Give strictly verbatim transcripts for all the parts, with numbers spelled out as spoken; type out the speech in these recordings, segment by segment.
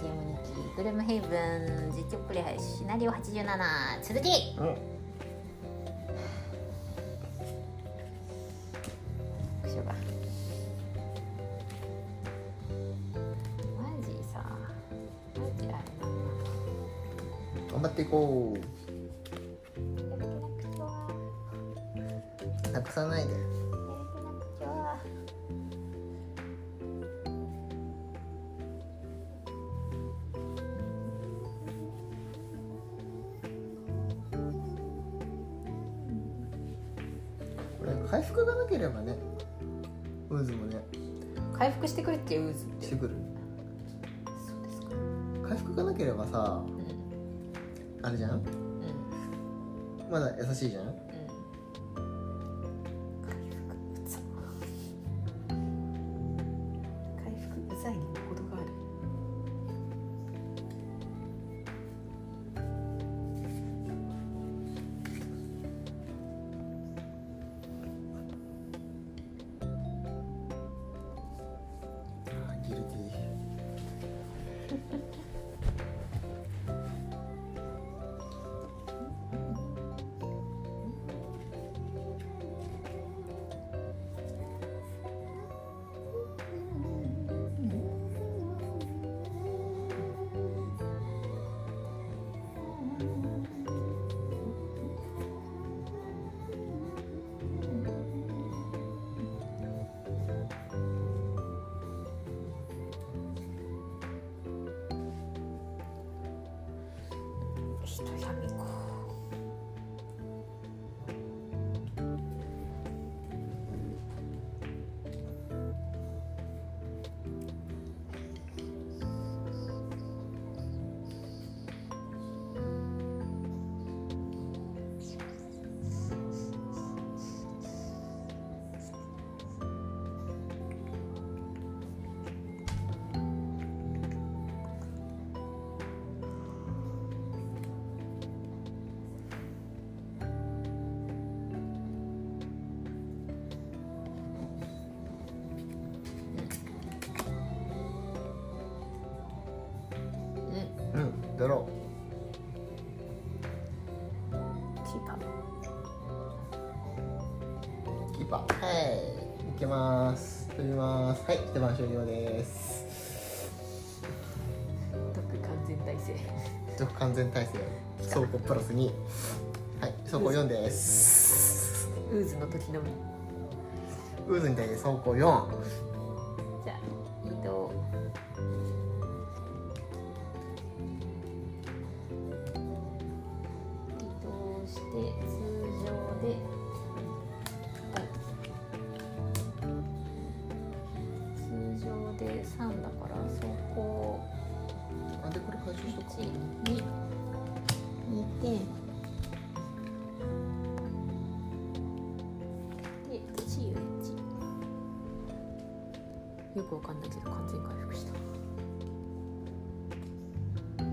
ゲーム日記グルムヘイブン実況プレイ配シナリオはちじゅうなな続き、うん、どうしようか。マジさマジあれな頑張っていこう。なくさないで回復がなければね、ウーズもね回復してくれってウーズってしてくる。そうですか。回復がなければさ、うん、あれじゃん、うん、まだ優しいじゃん、うん、回復うざ回復うざいにも程がある。だろうキーパーキーパーはいいけます。飛びます。はい、一晩終了です。読完全体制読完全体制走行プラスに、はい、走行よんです。ウーズの時のみウーズに対して走行よん。よくわかんないけど完全回復した、うん、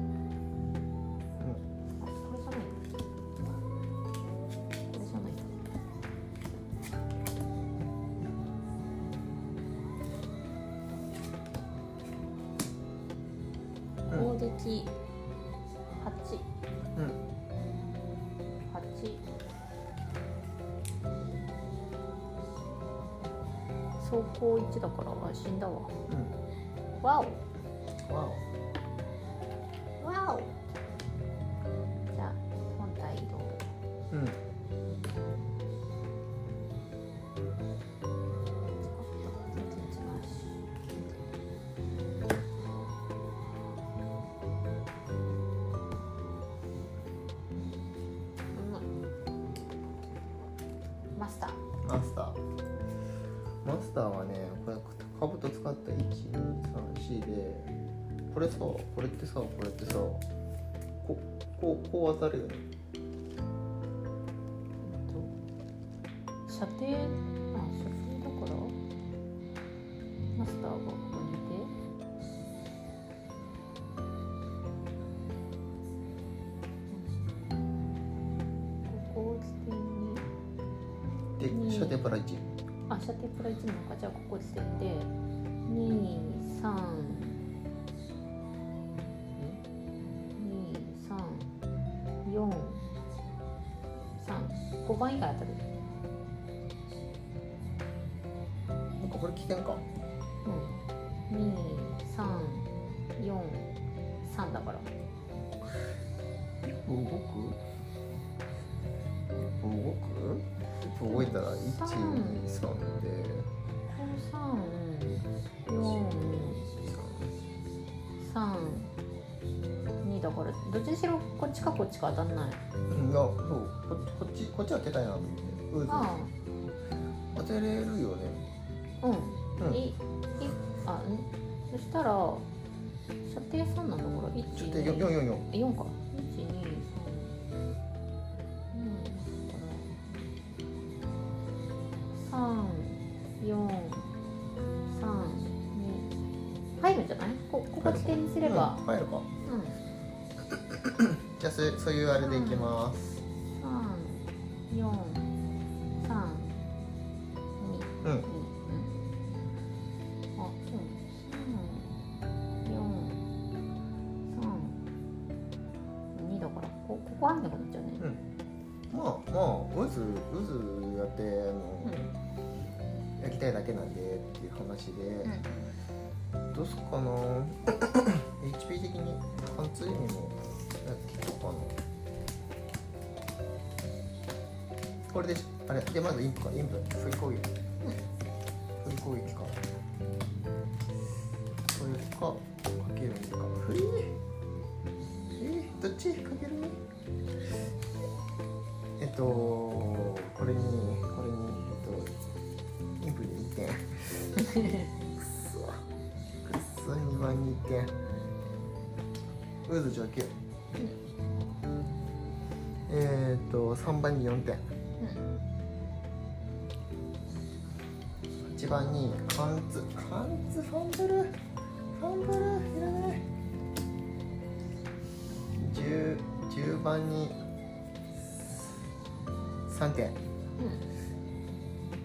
攻撃はち、うん、はち走行いちだから死んだわ。うん、わお。わお。わお。じゃあ本体移動。うん。マスター。マスター。マスターはね、これ。カブト使った いち、に、さん、よん でこれさ、これってさ、これってさこう、こう、こう当たるよね。射程、あ、射程だからマスターがここにいてここを地点にで、射程プラいちあ、射程プラいちなのか。じゃあここ捨ててに、さん、よん、さん、ごばん以下当たる。なんかこれ危険か。うん、に、さん、よん、さんだからいっぽん動くいっぽん動くいっぽん動いたらいち、に、さんでさん、よん、さん、にだからどっちにしろこっちかこっちか当たんない。いや、そう こ, こっちこっちは当てたいなと思ってうーずあ当てれるよね。うん、うん、いいあそしたら射程さんなんだからいち、に、よんかいち、に、さん、よん、さん、に入るんじゃない？ここ地点にすれば、うん、入るか、うん、じゃあそ う, そういうあれでいきます。さん、よん、さん、に、うん、うん、あ、そうさん、よん、さん、にだからここ入んなくなっちゃうね、うん、まあまあ渦渦やってあの、うんやりたいだけなんでっていう話で、うん、どうすっかなエイチピー 的に貫通にもやっていこうかな。これであれでまずインプかインプ振り攻撃、うん、振り攻撃かそれかかけるんか振りえー、どっちかけるえっとこれにこれにくっそくっそにばんにいってん渦上級、うん、えー、っとさんばんによんてん、うん、はちばんに貫通貫通ファンブルファンブルいらない 10, じゅうばんにさんてん、うん、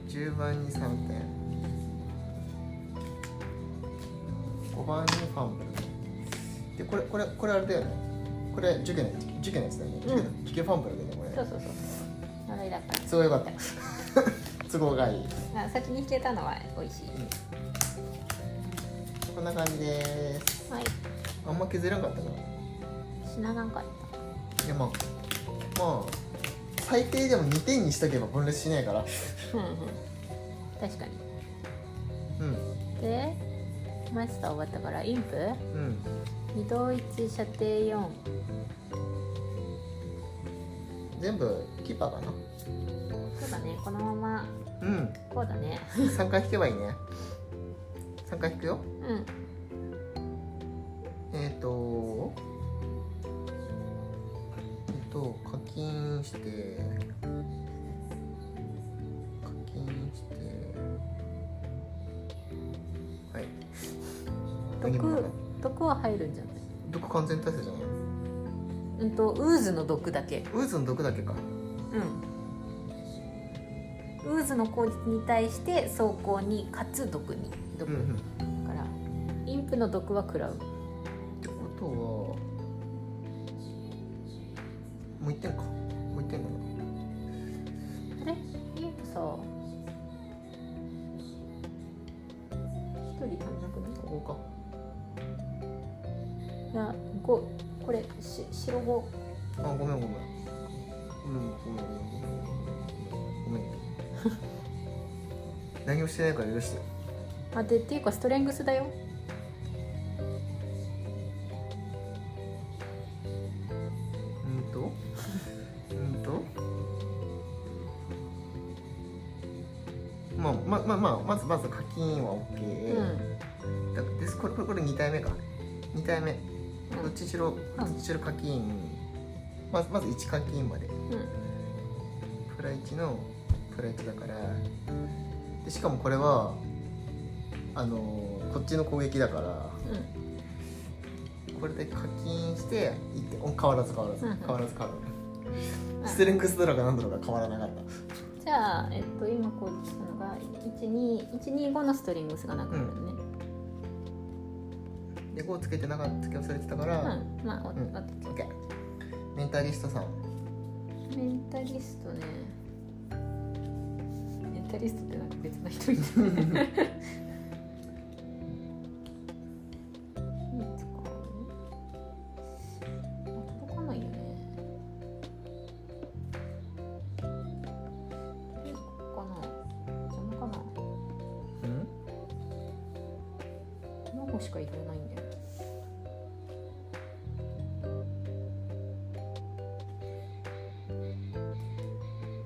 じゅうばんにさんてんごばんにファンブルでこれこれこれあれだよねこれ受験の受験のやつだよね、うん、受験ファンブルだよねこれそうそうそうあれだったすごいよかった都合がいいあ先に引けたのは美味しい、うん、こんな感じです、はい、あんま削れなかったな死ななかったいやまあまあ最低でもにてんにしとけば分裂しないからうん、うん、確かにうんでマスター終わったからインプ、うん、二等一射程よん全部キーパーかなそうだね、このまま、うん、こうだねさんかい引けばいいねさんかい引くよ、うん、えっ、ー、とえっ、ー、と課金して課金して毒、毒は入るんじゃない？毒完全耐性じゃない？うんと、ウーズの毒だけ。ウーズの毒だけか。うん。ウーズの攻撃に対して走行にかつ毒に毒、うんうん、だからインプの毒は食らう。ってことはもういってんかもういってんかな。あれインプさひとり足りなくない？ここか。いや、こう、これ、し、白ごあ、ごめんごめんごめんごめんごめん何もしてないから許してあ、で、っていうかストレングスだようんとうんとまあ、まあ、まあ、まあ、まず、まず課金は OK、うん、だですこれ、これにたいめかにたいめどっちしろ、どっちしろ課金、まず、まずいち課金まで、うん、プラいちのプラいちだからでしかもこれはあのこっちの攻撃だから、うん、これで課金していってん変わらず変わらず、うん、変わらず変わらずストレングスドラが何だろうが変わらなかったじゃあ、えっと、今攻撃したのがいちにいごのストレングスがなくなるね、うんで、ごつけてなかった、つけ忘れてたから、うん、まあ、うん、オッケー。メンタリストさんメンタリストね、メンタリストってなんか別な人いるねしか入れないんだよ。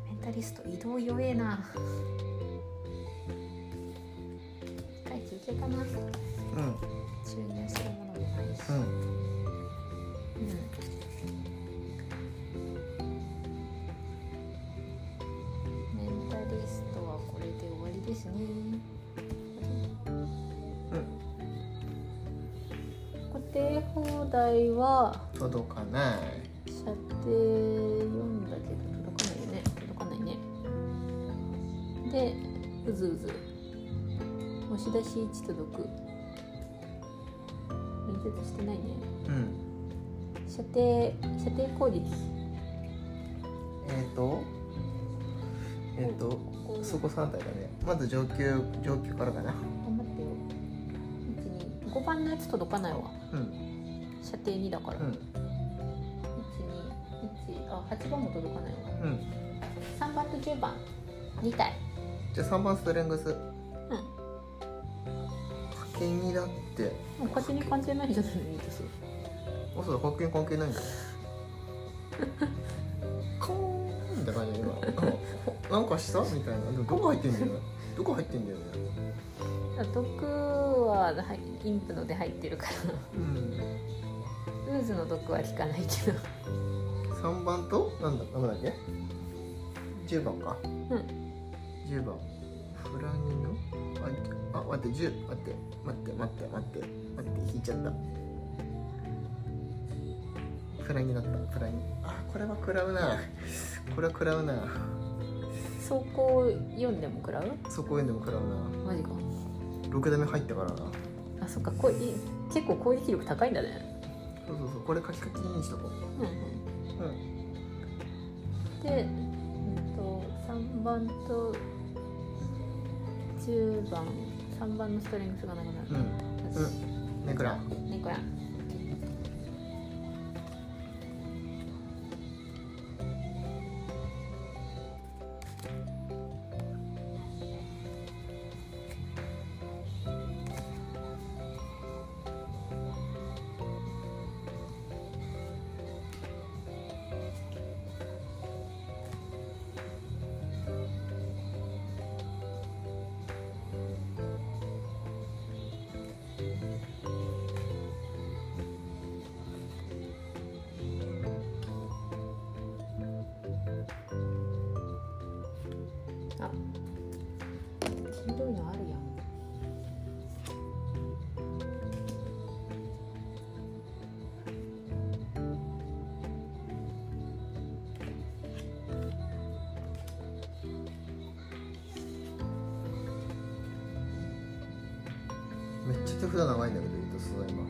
メンタリスト移動弱えな。回帰いけたな。うん。注入するものもないし。うん。うん、メンタリストはこれで終わりですね。放題は届かない。射程よんだけど届かないよね。届かないね。で、うずうず押し出しいち届く。連結してないね。うん。射程、射程効率えっ、ー、とえっ、ー、とここそこさん体だね。まず上級、上級からだな。頑張ってよ。いち、に、ごばんのやつ届かないわ。うん。射程にだから、うん、いち、に、いち、あ、はちばんも届かないわ、うん、さんばんとじゅうばんに体。じゃあさんばんストレングス、うん、掛けにだって。もう掛けに関係ないじゃない。あ、そうだ、掛けに関係ないんだコーンって感じで今なんかしたみたいな。でもどこ入ってんだよねどこ入ってんだよね。毒はインプので入ってるからうんウーズの毒は効かないけどさんばんとなんだ、なんだっけじゅうばんか、うん、じゅうばんフラニのあ、待って、じゅう、待って、待って、待って、待って、待って、引いちゃった。フラニだった、フラニ。あ、これは食らうなこれは食らうな。走行よんでも食らう。走行よんでも食らうな。マジか。ろくダメ入ったからな。あ、そっか、こい結構攻撃力高いんだね。そうそうそう、これカキカキにしとこう。うん、うん、で、えっと、さんばんとじゅうばん、さんばんのストレングスがなくなる。うん、うん、ネクランネクラン黄色いのあるやん。めっちゃ手札長いんだけど、糸素材今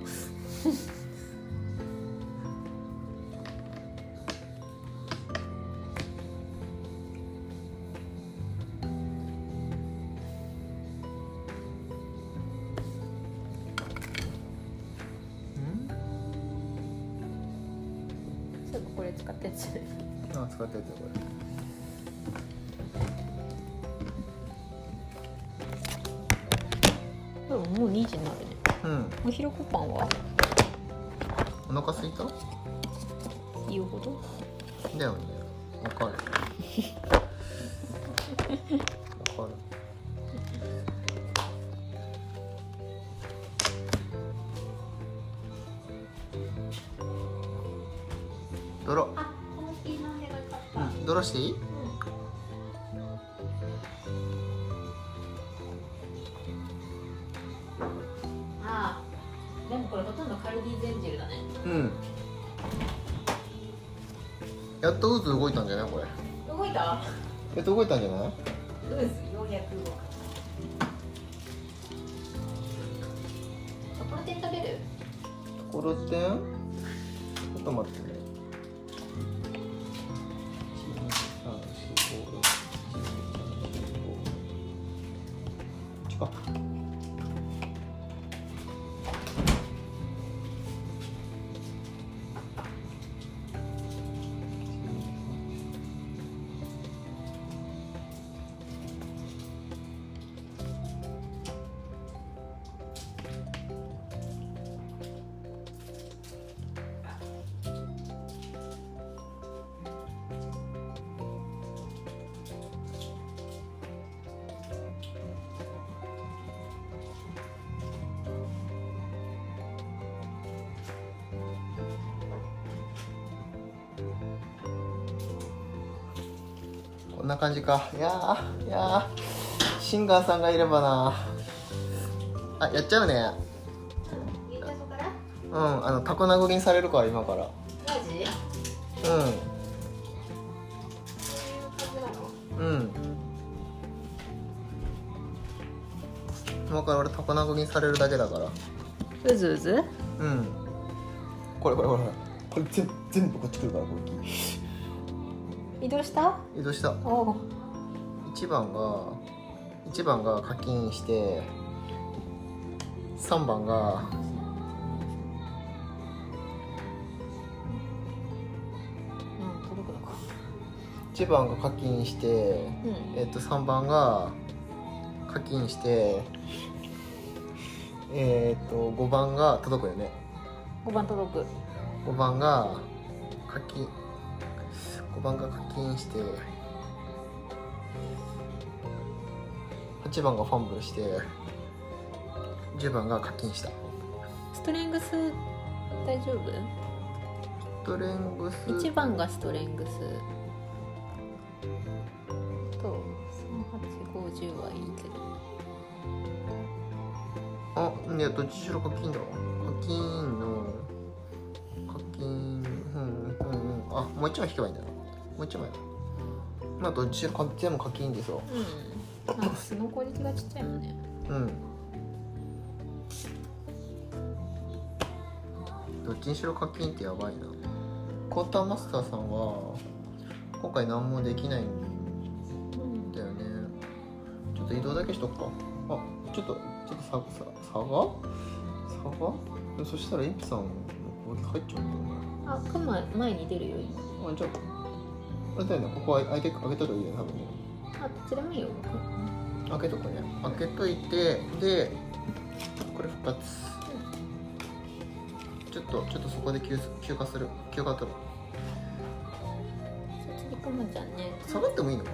これ使ったやつ。あ、使ったやつこれ。でももうにじになるね。うん。おひろこパンは？お腹空いた？言うほど。だよね。わかる。わかる。泥。あ、コーヒーのヘラ買った。うん、泥していい？うん、ああ、でもこれほとんどカルディゼンジルだね。うん。やっとウーズ動いたんじゃないこれ。動いた？やっと動いたんじゃない？ウーズようやく動く。ところてん食べる？ところてん？ちょっと待ってね。ちか。こんな感じか。いやー、いやー、シンガーさんがいればな。あ、やっちゃうね。ゆうたこから？うん、あのタコ殴りにされるから今から。マジ？うん。うん。今から俺タコ殴りにされるだけだから。うずうず？うん。これこれこれこれ全全部こっち来るからこれ。移動した？移動した。おいちばんがいちばんが課金して、さんばんがいちばんが課金して、うん、えっとさんばんが課金して、えー、っとごばんが届くよね。ごばん届く。ごばんが課金。ごばんが課金してはちばんがファンブルしてじゅうばんが課金した。ストレングス大丈夫？ストレングスいちばんがストレングスとさんはちごじゅうはいいけど、あっ、いやどっちしろ課金だわ。課金の課金、うんうんうん、あ、もういちばん引けばいいんだよ。もう一枚。まあどっちか全部課金でさ。うん。なんかスノコリがちっちゃいもんね。うん。どっちにしろ課金ってやばいな。クォーターマスターさんは今回何もできないんだよね。ちょっと移動だけしとくか。あ、ちょっとちょっとささ差が差が。そしたらエピさん入っちゃうんだよね。あ、クマ前に出るよ今。あ、ちょっと。ここは開けといたらいいよね、多分ね。あ、どちらもいいよ。開けとこね。開けといて、で、これ復活。ちょっと、ちょっとそこで休暇する。休暇取る。次くまちゃんね。下がってもいいのか、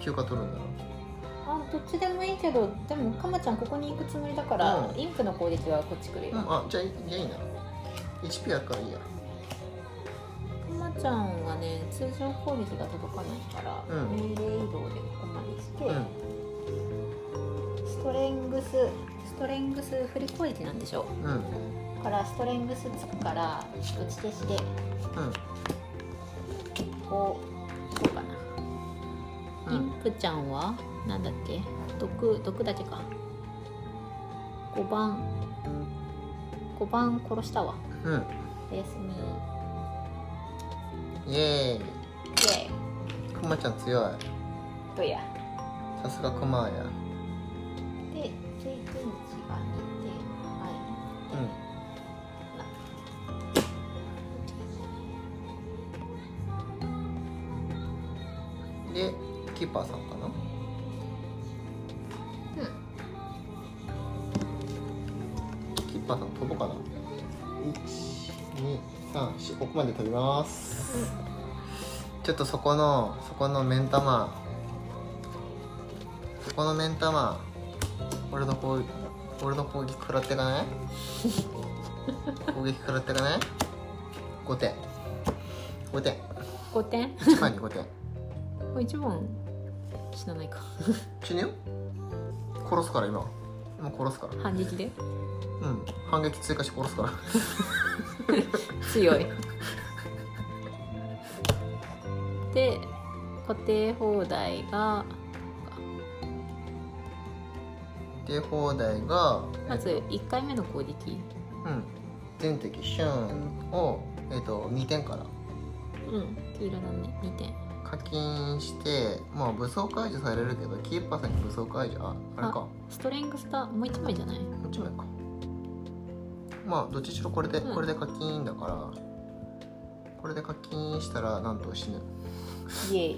休暇取るんだろう。あ、どっちでもいいけど、でもかまちゃんここに行くつもりだから、うん、インプの攻撃はこっち来るよ。うん、あ、じゃあいいな。いちピー あるからいいや。ちゃんはね、通常攻撃が届かないから、うん、命令移動でここまでして、うん、ストレングスストレングス振り攻撃なんでしょう、うん、からストレングスつくから打ち消して、うん、こうこうかな、うん、インプちゃんはなんだっけ、毒毒だけか。ごばんごばん殺したわ、うん、ベースに。イエーイ。イエーイ。クマちゃん強い。どうや。さすがクマや。で、経験値がにてんはち。うん。で、キーパーさんかな。うん。キーパーさん飛ぶかな。いちにさんよんここまで飛びます。ちょっとそこのそこの目ん玉そこの目ん玉俺の攻撃俺の攻撃食らってかない？攻撃食らってかない？ごてんごてんごてんいちばんにごてんいちばん死なないか死ぬよ、殺すから今今殺すから反撃で、うん、反撃追加して殺すから強いで、固定放題が固定放題がまずいっかいめの攻撃、うん、全敵シューンを、えっと、にてんから、うん、黄色のねにてん課課金して、まあ、武装解除されるけどキーパーさんに武装解除、あ、あれかストレングスターもういちまいじゃない、もういちまいか、まあどっちしろこれで、うん、これで課金だから、これで課金したらなんと死ぬ、イエ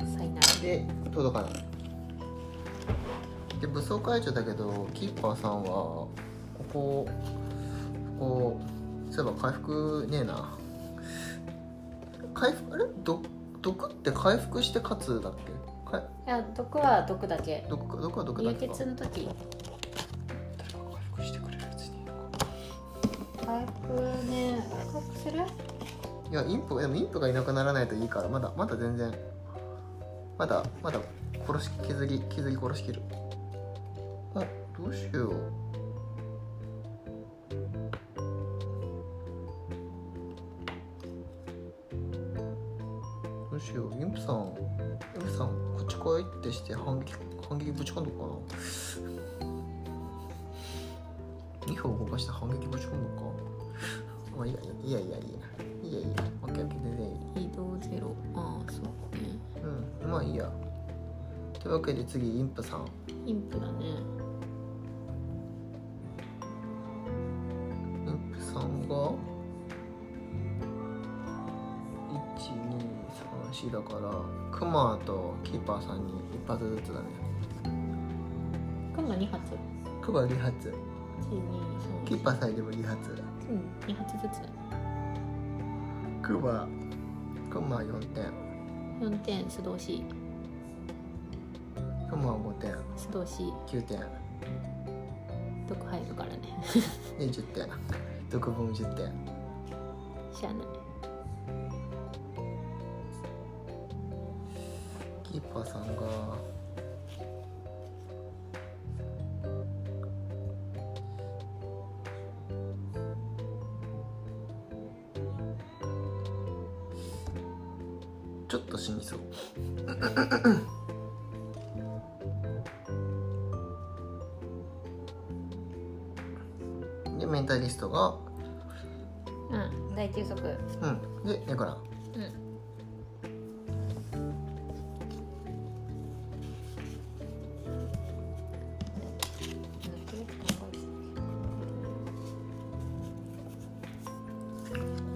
ーイさいならで届かない。で武装解除だけどキーパーさんはこここうそういえば回復ねえな、回復、あれど毒って回復して勝つだっけ、かい、いや毒は毒だけ、毒、毒は毒だけか、輸血の時誰か回復してくれるやつに、回復ね、回復する、いやインプ、でもインプがいなくならないといいから、まだまだ全然まだまだ殺し削り削り殺し切る、あどうしよう、インプさん、インプさんこっち来いってして反撃、反撃ぶち込んどくかな、にふん動かして反撃ぶち込んどくか、まあいいやいやいやいやいやいや、オッケーオッケー全然いい、移動ゼロ、ああそうね、うんまあいいや、というわけで次インプさん、インプだね、インプさんがだからクマとキーパーさんに一発ずつだね。クマに発。クマに発。キーパーさんでもに発。うん、に発ずつ。クマ、クマよんてん。よんてん素通し。クマごてん。素通し。きゅうてん。毒入るからね。でじゅってん。毒分じゅってん。知らない。キーパーさんがちょっと死にそうでメンタリストがうん第きゅう速、うん、でネコラ、うん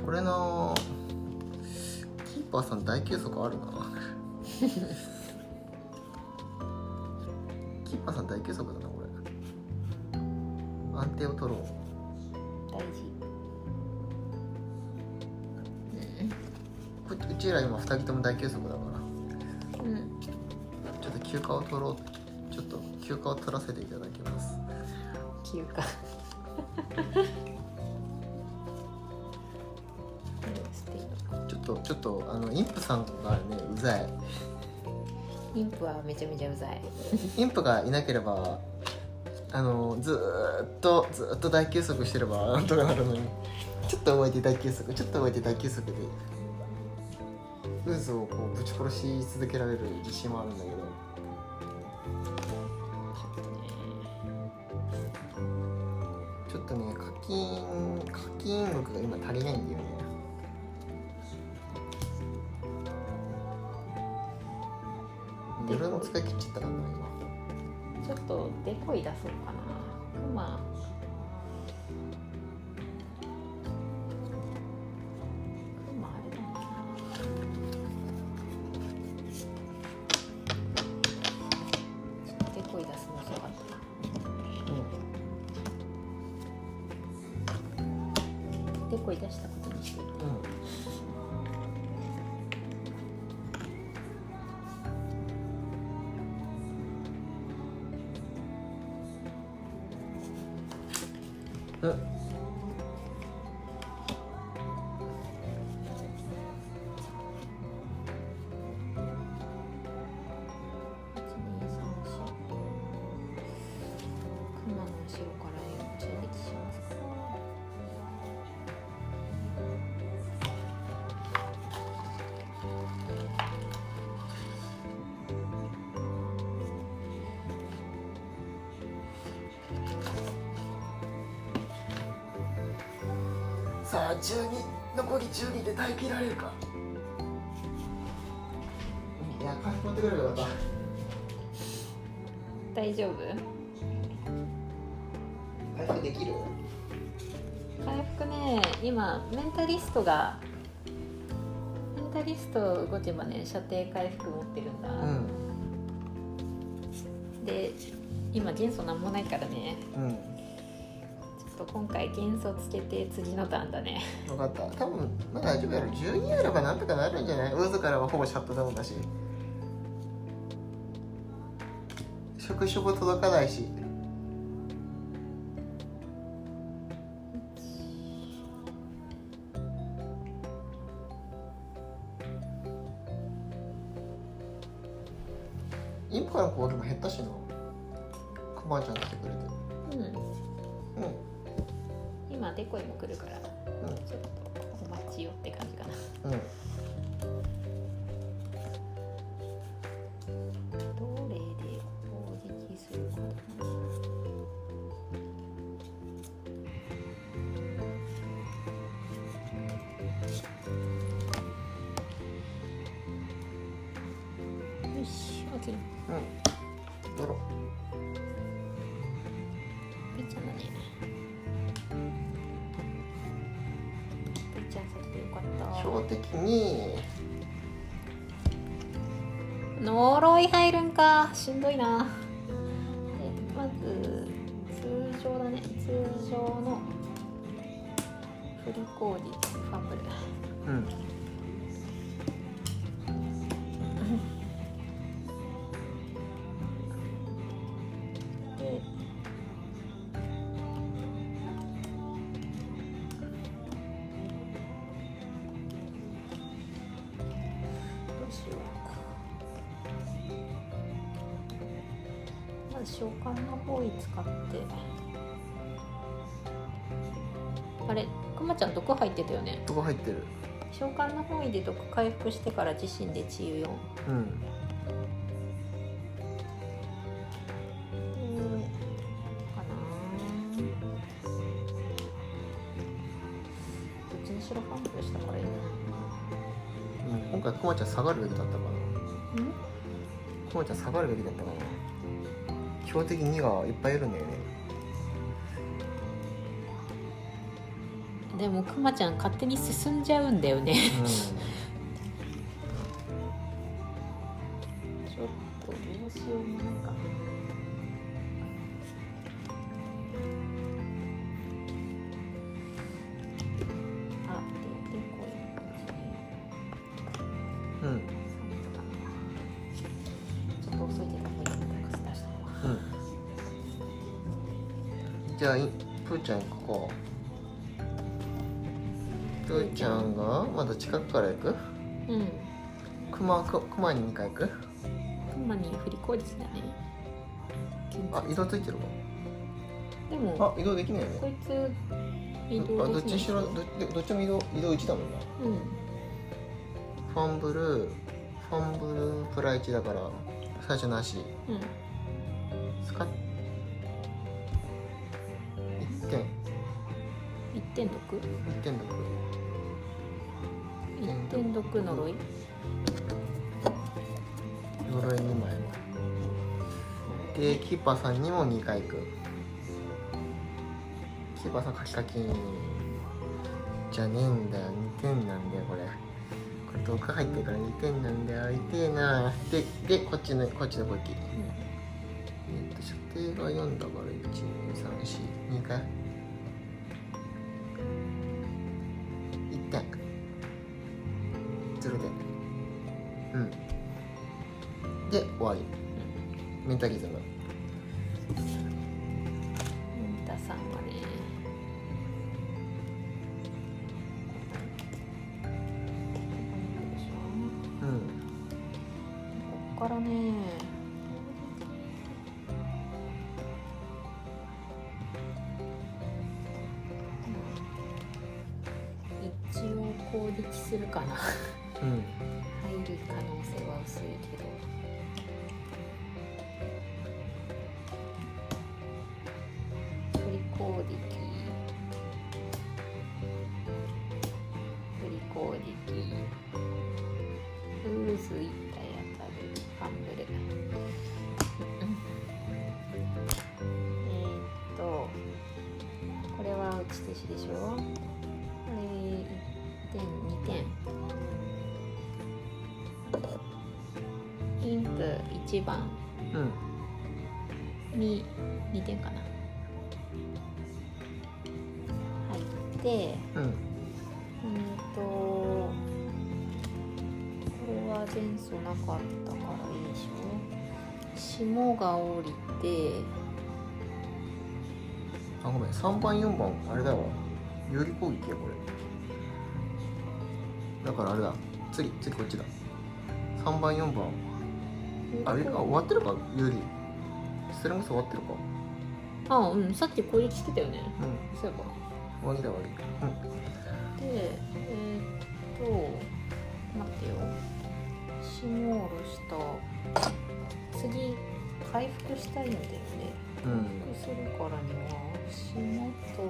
これのキーパーさん大休息あるなキーパーさん大休息だな、これ安定を取ろう、大事ねえ、うちら今ふたりとも大休息だから、うん、ちょっと休暇を取ろう、ちょっと休暇を取らせていただきます、休暇ちょっとあのインプさんがねうざい、インプはめちゃめちゃうざいインプがいなければあのずっとずっと大休息してればなんとかなるのに、ちょっと動いて大休息、ちょっと動いて大休息で渦をこうぶち殺し続けられる自信はあるんだけど、ちょっとね課金課金額が今足りないんだよね、いろいろ使い切っちゃったかな今。ちょっとデコイ出そうかな。クマ。クマあれだな。デコイ出すのそうかな。うん。デコイ出したことにして。うん。うん、さあじゅうに残りじゅうにで耐えきられるか、ってくればよかった。大丈夫？回復できる？回復ね、今メンタリストがメンタリスト動けばね、射程回復持ってるんだ、うん、で、今元素なんもないからね、うん、ちょっと今回元素つけて次のターンだね。分かった。多分まだ大丈夫やろ。じゅうにあればなんとかなるんじゃない？渦からはほぼシャットダウンだし、触手も届かないし。インパの攻撃も減ったしな。クマちゃん来てくれて。うん。うん。今デコイも来るから。うん、ちょっとお待ちよって感じかな。うん。呪い入るんか、しんどいな。えまず通常だね、通常のフル攻撃ファンブル、うん、でどうしよう。召喚の方位使って、あれ、くまちゃん毒入ってたよね。毒入ってる。召喚の方位で毒回復してから自身で治癒よん、うん、うん、かな。どっちにしろファンブルしたからいいな、うん、今回くまちゃん下がるべきだったかな。くまちゃん下がるべきだったかな。標的にがいっぱいいるんだよね。でもクマちゃん勝手に進んじゃうんだよね、うん、ちょっとどうしようもないか。あ、で、でこういう感じ。うん、じゃあプーちゃん行こう。プーちゃんがまだ近くから行く。うん。クマクマににかい行く。クマに振り効率だね。あ、移動ついてるか。でもあ、移動できないよね。こいつ移動できない。あ、どっちにしろ ど, どっちも移動移動いちだもんな。うん。ファンブルファンブルプラいちだから最初の足。うん。使っいってんろく いってんろく いってんろく 呪い呪いにまいで、キーパーさんにもにかい行く。キーパーさんカキカキじゃねえんだよ。にてんなんだよこれ。これどっか入ってるからにてんなんだよ。痛えな。で、で、こっちのこっちの攻撃、うん、えっと射程がよんだから いち、に、さん、よん、にかいで終わり。メンタリズム。メンタさんはね、うん、こっからね、一応攻撃するかな。うん、入る可能性は薄いけど。フリコーディキーウーズいっ体当たる。いちばんに、うん、にてんかな入って、うん、うんとこれは前走なかったからいいでしょ。霜が降りて、あ、ごめん、さんばんよんばんあれだわ、有利攻撃やこれだからあれだ、次次こっちだ。さんばんよんばんあれ、あ、終わってるか、有利ステラムス終わってるか。あ、うん、さっき攻撃してたよね。うん、そういえば終わりだ終わり、うん、でえー、っと待ってよ、霜降ろした次回復したいんだよね。うん、回復するからには霜と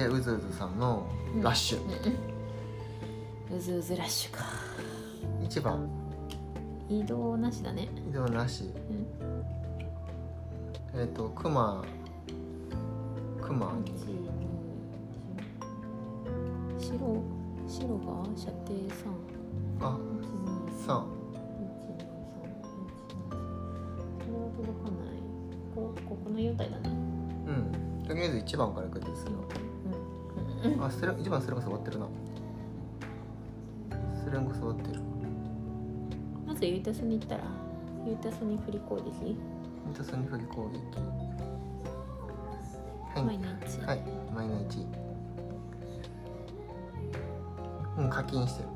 で、うずうずさんのラッシュ、うんうん、うずうずラッシュか。いちばん移動なしだね。移動なし、うん、えっ、ー、と、クマクマ白、白が射程さん、あ、さん、それは届かない。ここ、ここのよん体だね。うん、とりあえずいちばんからいくんですよ。あ、ステレいちばんステレングス終わってるな。ステレングス終わってる。まずユータスに行ったら、ユータスに振り攻撃。ユータスに振り攻撃。はい。マイナいち。はい。マイナいち。もう課金してる。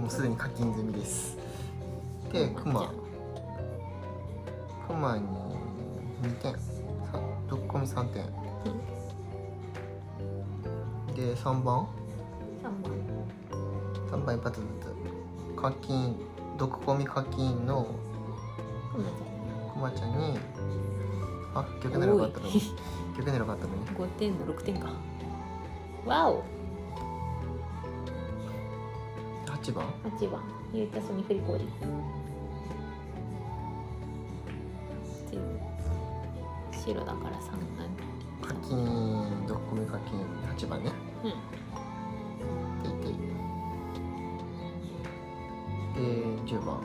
もうすでに課金済みです。で、クマ。クマににてん。ドッコミさんてん。で、さんばんさんばんさんばん一発ずつ課金、毒コミ課金のくまちゃんに、あ、逆狙いがあったのに逆狙いがあったのにごてんのろくてんか。わお。はちばんはちばんゆうたそに振りこり白だからさんばん課金、毒コミ課金はちばんね。うん、で、じゅうばん、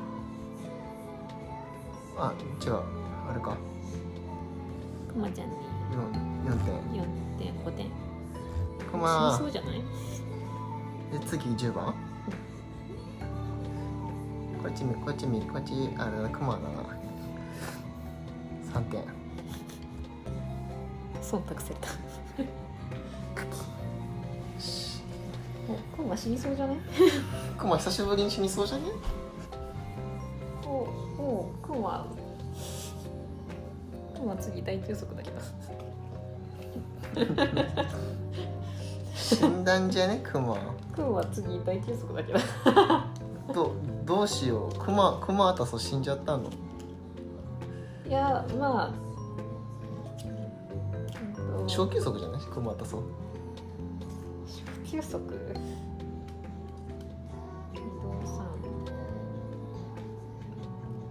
あ、違う、あれか、くまちゃんによんてんよんてんごてんくまーそうじゃない。で、次じゅうばん、うん、こっち見、こっち見、こっち、あれだ、くまだなさんてん忖度されたクマ死にそうじゃねクマ久しぶりに死にそうじゃねおお、クマクマ次大休息だけど死んだんじゃねクマクマ次大休息だけどど、どうしよう、クマ、クマあたそ死んじゃったの。いや、まあ小休息じゃない、クマあたそ休息。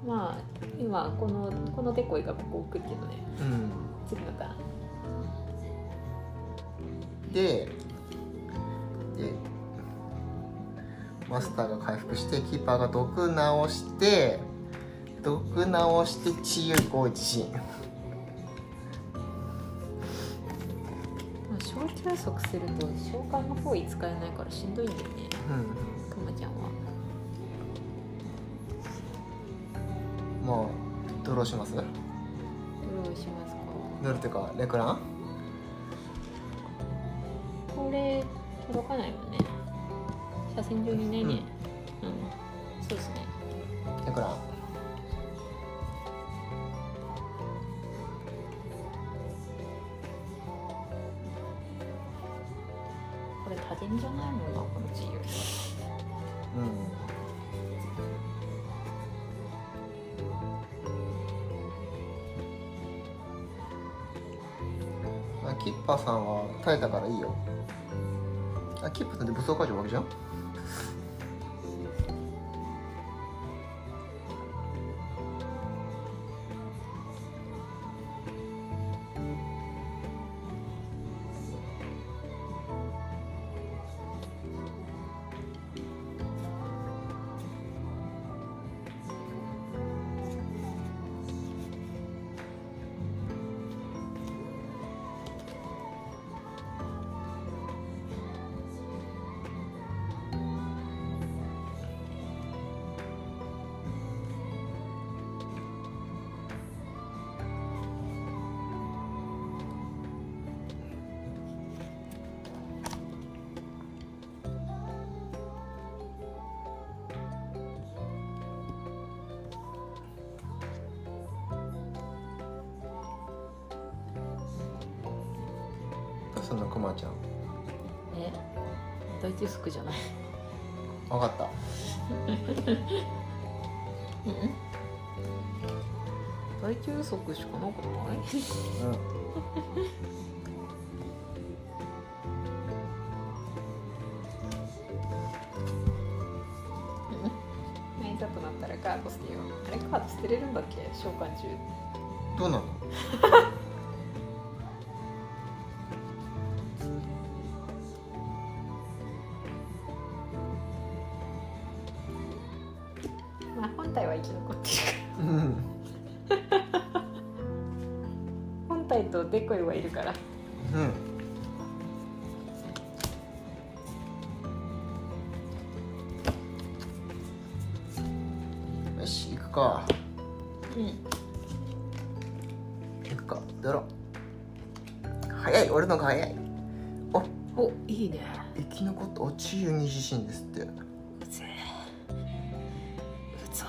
まあ今このこのデコイがここ置くけどね。うん。次のターン。で、でマスターが回復してキーパーが毒直して毒直して治癒攻撃。休息すると召喚の方位使えないからしんどいんだよね。うん、くまちゃんはもうドローします。ドローしますか。ドローってかレクランこれ届かないよね。車線上にいないね。うん、うん、そうですね。レクラン派手じゃないもんな、この自由。うん、キッパーさんは耐えたからいいよ。さ、キップさんって武装解除わけじゃん。そんなクマちゃんえ大手服じゃない分かったうん大手足しかなくない、うんカード捨てよう。あれカード捨てれるんだっけ？召喚中。どうなの？まあ本体は生き残ってるから。うん、本体とデコイはいるから。うん。かうん結果ドロ早い俺のが早いおおいいね生き残った落ちゆに自身ですってうぜうぞ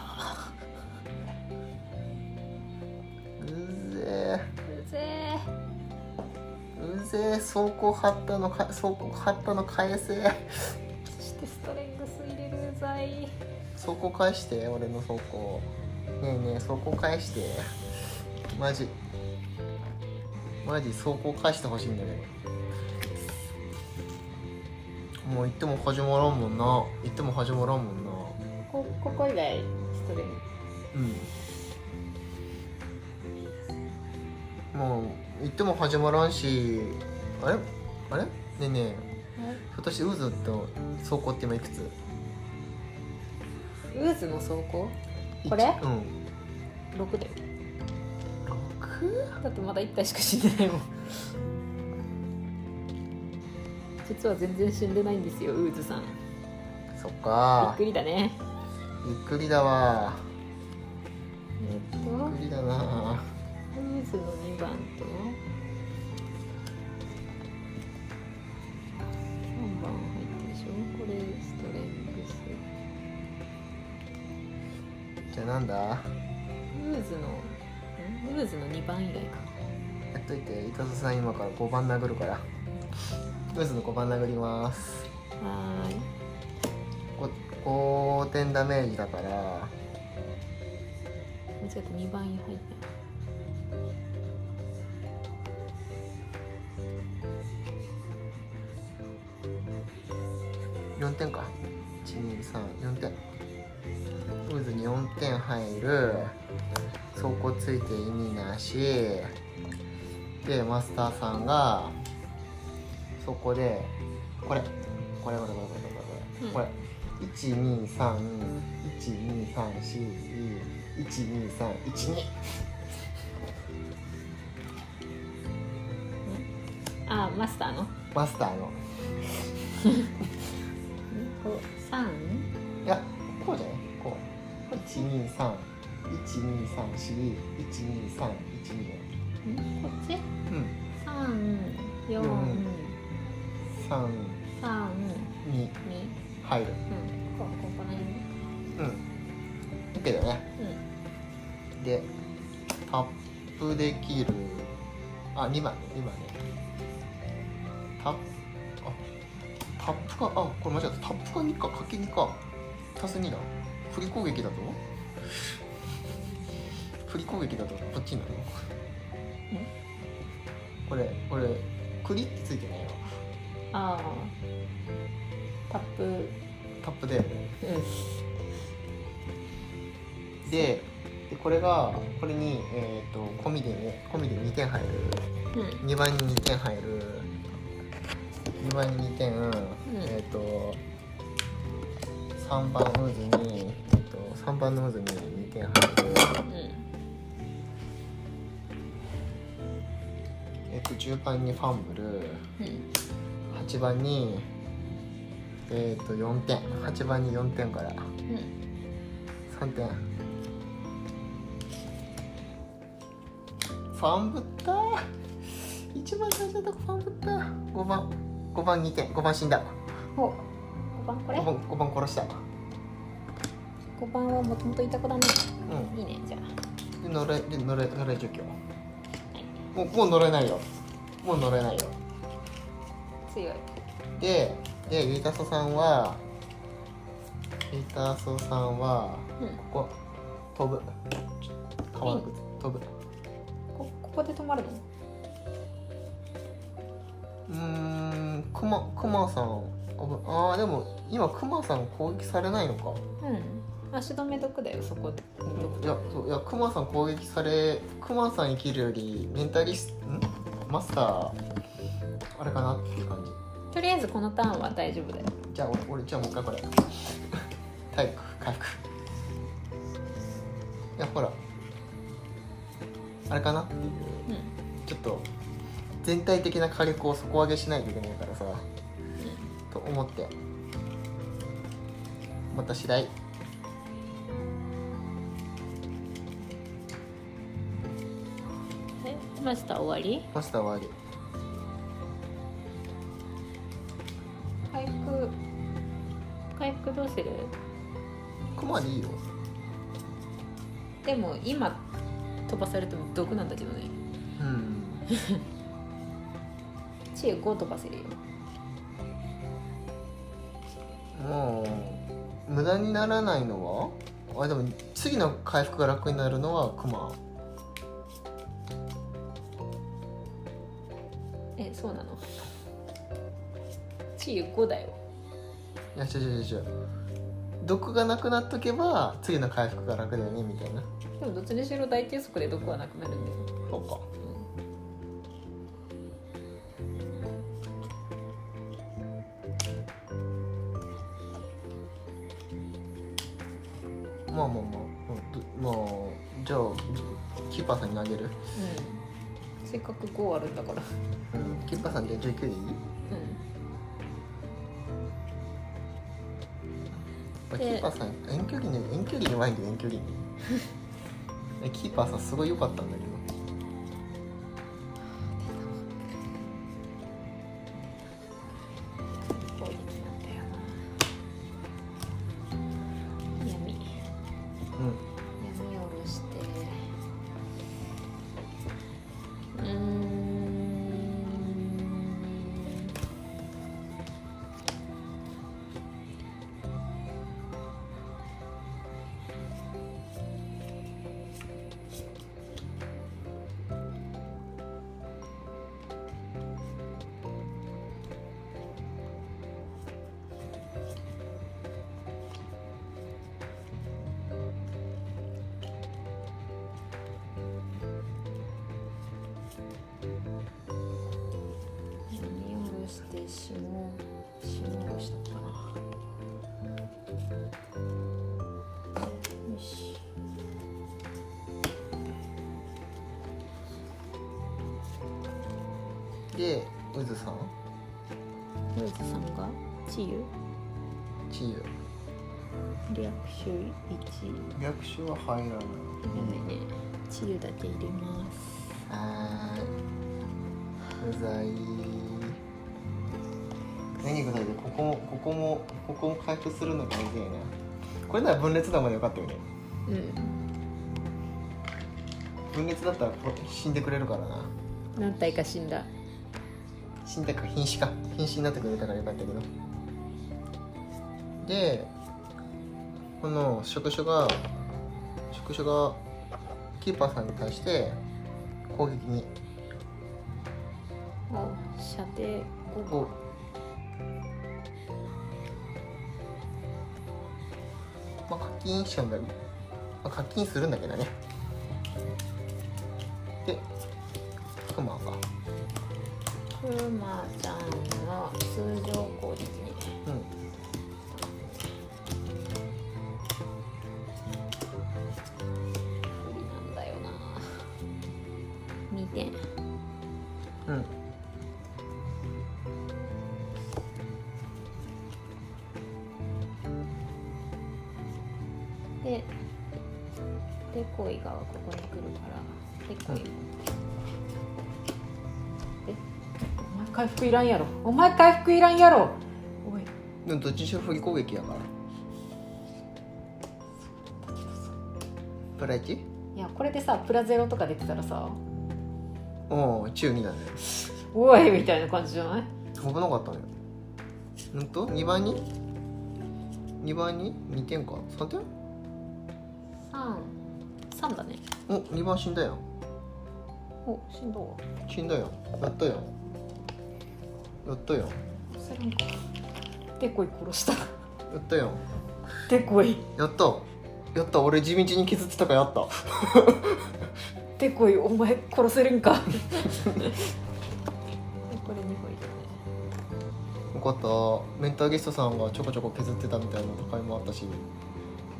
うぜうぜうぜ装甲張ったのか装甲張ったの返せそしてストレングス入れるうざい走行返して、俺の走行ねえねえ、走行返してマジマジ走行返してほしいんだけどもう行っても始まらんもんな行っても始まらんもんなこ、ここ以外、ストレうんもう、行っても始まらんしあれあれねえねえひょっとしてウズと走行って今いくつウーズの走行これ、うん、ろくだよ ろく? だってまだいったいしか死んでないもん実は全然死んでないんですよウーズさんそっかびっくりだねびっくりだわえっとびっくりだなウーズのにばんとさんばん入ってるでしょこれストレングスじゃあなんだウーズのウーズのにばん以外かやっといてイカサさん今からごばん殴るからウーズのごばん殴りますはーい ご, ごてんダメージだから間違ってにばんに入ったよんてんか いち、に、さん、よん 点ウーズによんてん入る走行ついて意味なしでマスターさんがそこでこれこれこれこれこれこれこれ、うん、いち、に、さん、いち、に、さん、よん、いち、に、さん、いち、に あーマスターのマスターのさん いやこうじゃないいち、に、さん、いち、に、さん、よん、いち、に、さん、いち、にこっちうんさん、よん、さん、さん、に、に入るうん、ここら辺ねうん、OKだねうんで、タップできるあ、にばんね、にばんねタップあ、タップか、あ、これ間違ったタップかにか、かけにか足すにだ振り攻撃だと振り攻撃だとこっちになるのこれ、これ、クリってついてないよああタップタップだよね、うん、で, でこれがこれに、えー、と込みでね込みでにてん入る、うん、にばいににてん入るにばいににてん、うん、えっ、ー、とさんばんの渦に、えー、とさんばんの渦ににてん入る、うん、えっ、ー、とじゅうばんにファンブル、うん、はちばんにえーとよんてんはちばんによんてんから、うん、さんてんファンぶったー一番最初のとこファンぶったーごばんごばんにてんごばん死んだおごばんこれごばん, ごばん殺したごばんはもともといた子だね、うん、いいねじゃあ乗れ乗れ乗れ除去もう、もう乗れないよもう乗れないよ強いでで、イータソさんはイータソさんは、うん、ここ飛ぶ革靴飛ぶ こ, ここで止まるのうーん、クマ、クマさんあー、でも今クマさん攻撃されないのかうん、足止め毒だよ、そこいや、そういやクマさん攻撃されクマさん生きるよりメンタリストんマスターあれかなっていう感じとりあえずこのターンは大丈夫だよじゃあ俺じゃあもう一回これ体育回復いやほらあれかなっていう、うん、ちょっと全体的な火力を底上げしないといけないからさ、うん、と思ってまた次第えマスター終わりマスター終わり回復どうする？クマでいいよでも今飛ばされても毒なんだけどねうんチーご飛ばせるよもう無駄にならないのはあでも次の回復が楽になるのはクマえ、そうなのチーごだよいや違う違う違う毒がなくなっとけば次の回復が楽だよねみたいなでもどっちにしろ大低速で毒はなくなるんだよそうか、うん、まあまあまあまあじゃあキーパーさんに投げる、うん、せっかくごあるんだから、うん、キーパーさんじゃあじゅうきゅうでいい？うんキーパーさん遠距離に遠距離にワインで遠距離にキーパーさんすごい良かったんだけど闇、うん、闇下ろしてうーん指紋、指紋をしたかな。よし。で、うずさん。うずさんが治癒。治癒。略手いち。略手は入らない。ダメね。治癒だけ入れます。はーい。不在。何が大事？ここもここもここも回復するのがいいね。これなら分裂弾までよかったよね。うん。分裂だったら死んでくれるからな。何体か死んだ。死んだか瀕死か瀕死になってくれたからよかったけど。で、この触手が触手がキーパーさんに対して攻撃に。お射程ご。まあ、課金しちゃうんだけど、まあ、課金するんだけどね。で、クマがクマちゃんは通常攻撃ね。うん。うん。で、デコイがここに来るから、デコイ。うん、え、お前回復いらんやろ。お前回復いらんやろ。おい。でもどっちにしろ振り攻撃やから。プラいち？いやこれでさプラゼロとかできたらさ。おー中にだね。おいみたいな感じじゃない？危なかったね。うんとにばんににばんににてんかさんてんさんさんだね。おにばん死んだよ。お死んだわ。死んだよ。やったよ。やったよ。それんかデコイ殺した。やったよ。デコイ。やった。やった。俺地道に削ってたからやった。デコイお前殺せるんか。これにこいよかった。メンターゲストさんがちょこちょこ削ってたみたいな戦いもあったし。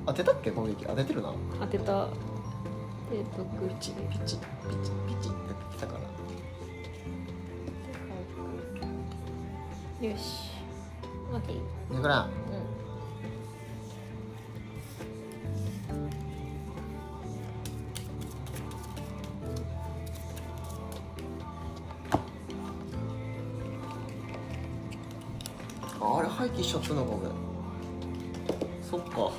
当てたっけ攻撃。当ててるな。当てた。で毒打ちでピチピチピチってきたから、よしオッケー。ねくらん、うん廃棄しちゃったのか俺。そっか。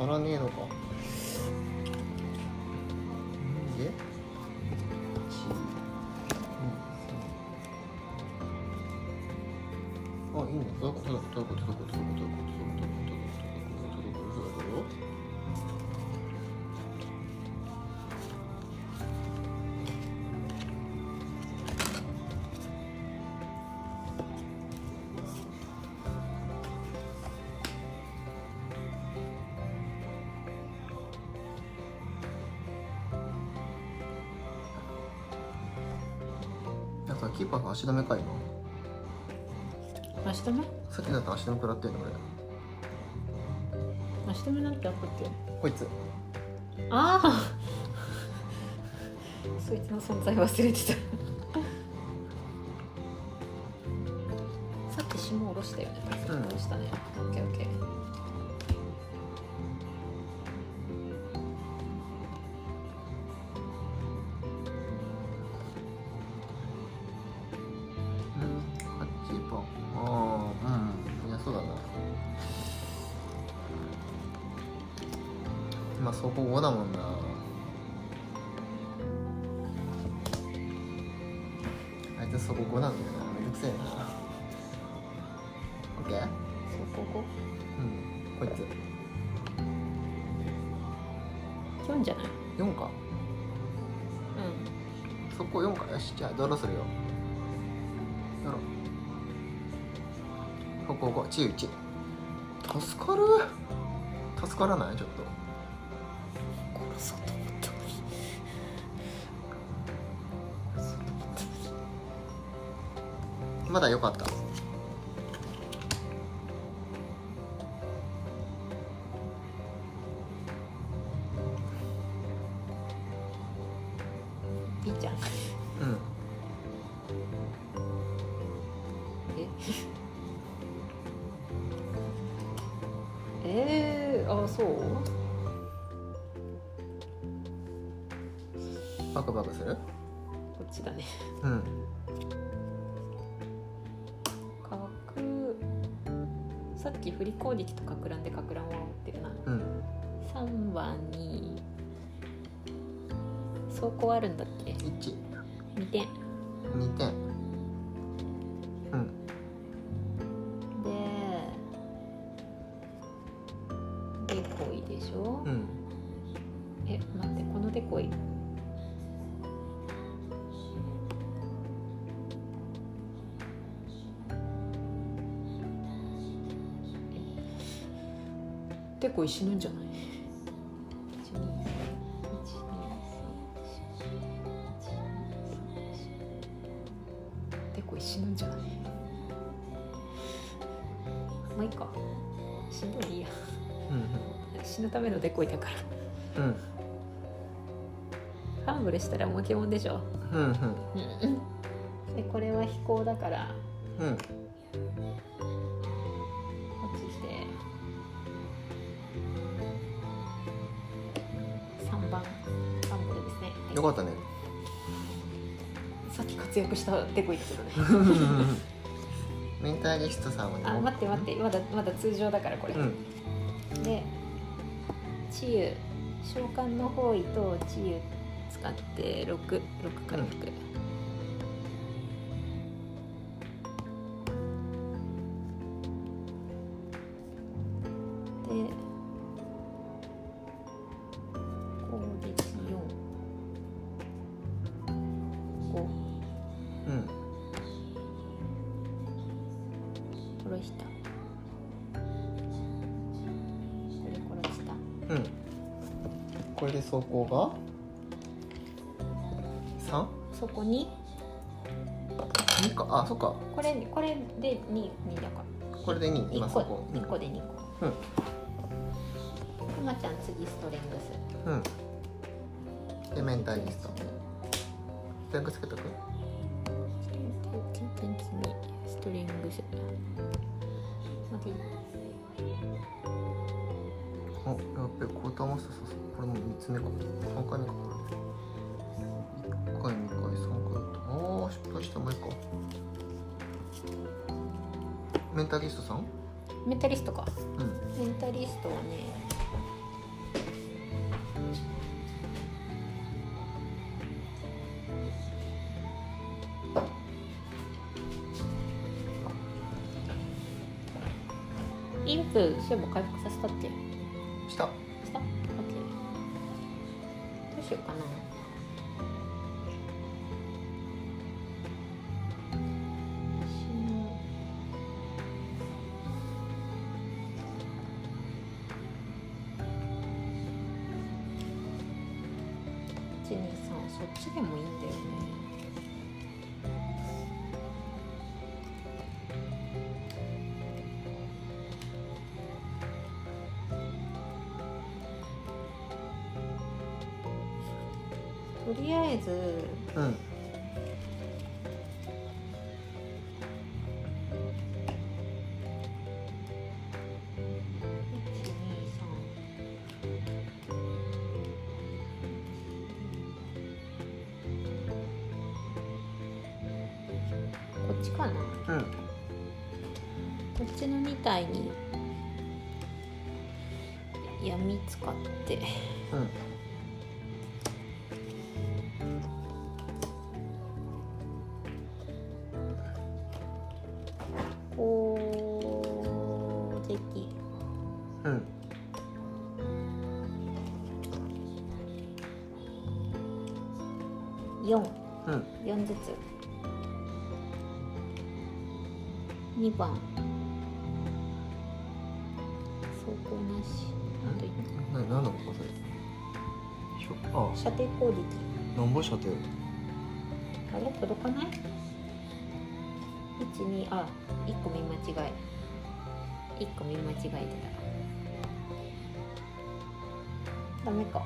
足らねえのか。で、あ、いいね。どういうこと？どういうこと？どういうこと？どういうこと？どういうキーパーが足止めかいな。足止め？さっきだと足止め食らってるの俺。足止めなんてあったっけ？こいつ。ああ。そいつの存在忘れてた。さっき霜を下ろしたよね。うん、下ろしたね。オッケーオッケー。まあそこごだもんな。あいつそこごなんだよな。めんどくせえな。オッケー。そこご。うん。こいつ。よんじゃない。よんか。うん。そこよんか。よしじゃあドローするよ。ドロー。ここご。ちうち。助かる。助からないちょっと。まだ良かった。いいじゃん。うん。え？えー、あ、そう？バクバクする？こっちだね。うん。さっき振り攻撃とかくらんでかくらんを打ってるな、うん、さんばんに走行あるんだっけ、いち にてんにてん、うんでデコイでしょ、うん、え、待って、このデコイ結構死ぬんじゃない？結構死ぬんじゃない？まあいいか、死んでもいいや、うんうん、死ぬためのデコイだから、うん、ハンブルしたらモケモンでしょ、うんうんうん、でこれは飛行だから、うん、よかったね。さっき活躍したデコイですよね。メンタリストさんはね。あ、待って待って、まだまだ通常だからこれ。うん、で、治癒召喚の方位と治癒使ってろく、ろくからろく。うん、で。殺した。これ殺した。うん。これで走行が三？そこに。二か、あ、そっか。これこれで二二だから。これで二。今そこ。一個で二個。うん。くまちゃん次ストレングス。うん。でメンタリスト。ストレングスつけとく？ストリングス。待て。あ、やっぱりコーターマスターさん、これもう三つ目か、三回目かこれ。一回、二回、三回と、ああ失敗した、もう一個。メンタリストさん？メンタリストか。うん。メンタリストはね。インプ、シェも回復させたっけ？した。した？オッケー。どうしようかな。いち、に、さん、そっちでもいいんだよね。とりあえず、うん、こっちかな、うん、こっちのみたいに闇使って、うん、よん、うん、よんずつにばん走行なし、あといち、何のことそれ、しょ。ああ、射程攻撃。何ぼ射程？あれ届かない？一二あ、一個見間違い。一個見間違えてた。ダメか。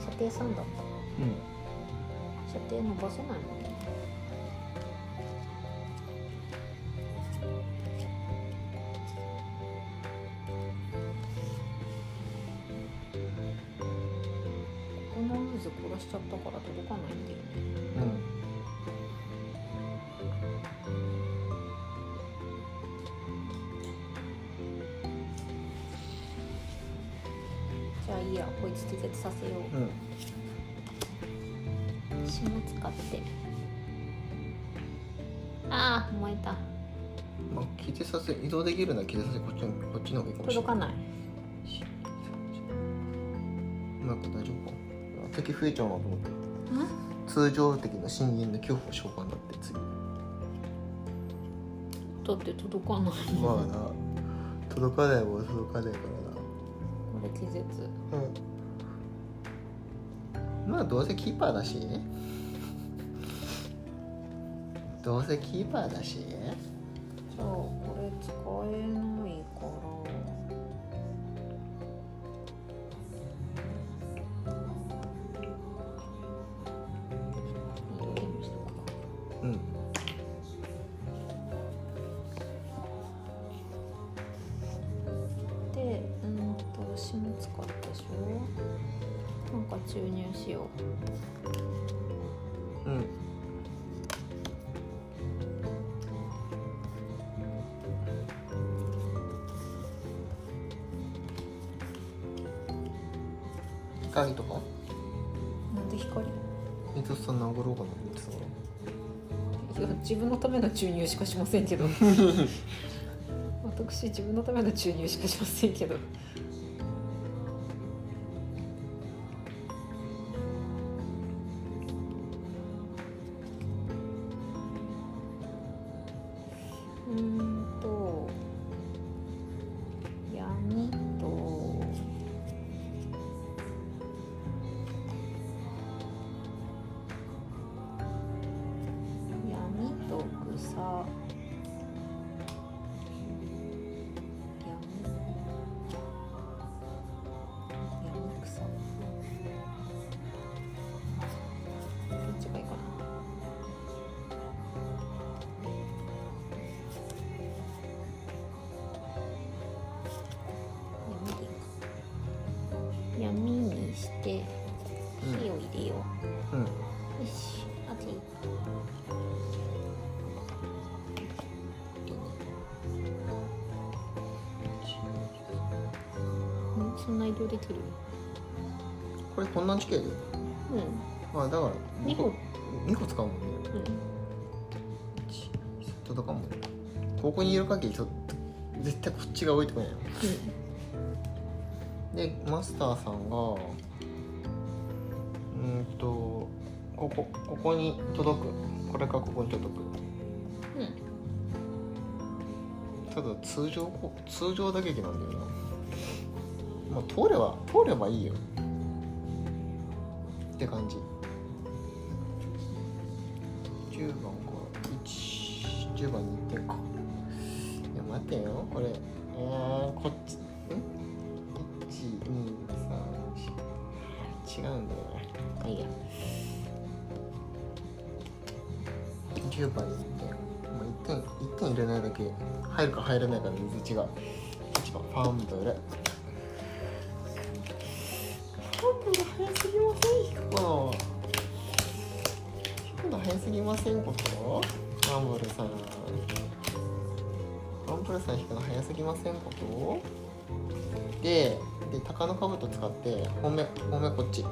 射程三だった。うん。射程伸ばせないの？しちゃったから届かないんだよね。うん、じゃあいいや、こいつ気絶させよう。うん、霜使って。ああ、燃えた。まあ、気絶させ、移動できるなら気絶させ、こっちの、こっちの方がいいかもしれない。届かない。うまく大丈夫か。敵増えちゃうなと思って。通常的な森林の恐怖召喚だって次。だって届かない。まあな、届かないもん届かないからな。これ気絶。うん。まあどうせキーパーだしね。どうせキーパーだしね。じゃあこれ使えないから。注入しよう。うん。光とか？なんで光？ミツさん殴ろうかな、ミツさん。いや、自分のための注入しかしませんけど。私自分のための注入しかしませんけど。そんな移動できる？これこんな地形で？うん。まあだからにこにこ使うもんね。うん。届かんもんね。ここにいる限りちょっと絶対こっちが置いてこないよ。うん、でマスターさんがうんとここここに届く。これかここに届く。うん。ただ通常通常打撃なんだよな。まあ、通れば通ればいいよって感じ。じゅうばんからいち じゅうばんに行ってんか。いや待てよこれ。あこっちん いち に さん よん 違うんだよ。はい、やじゅうばんに行ってもういってんいってん入れないだけ。入るか入らないかで水違う。いちばんパーンと入れすぎませんこと？アンブルさん、アンブルさん引くの早すぎませんこと？で、で鷹の兜使って本命、本命こっち。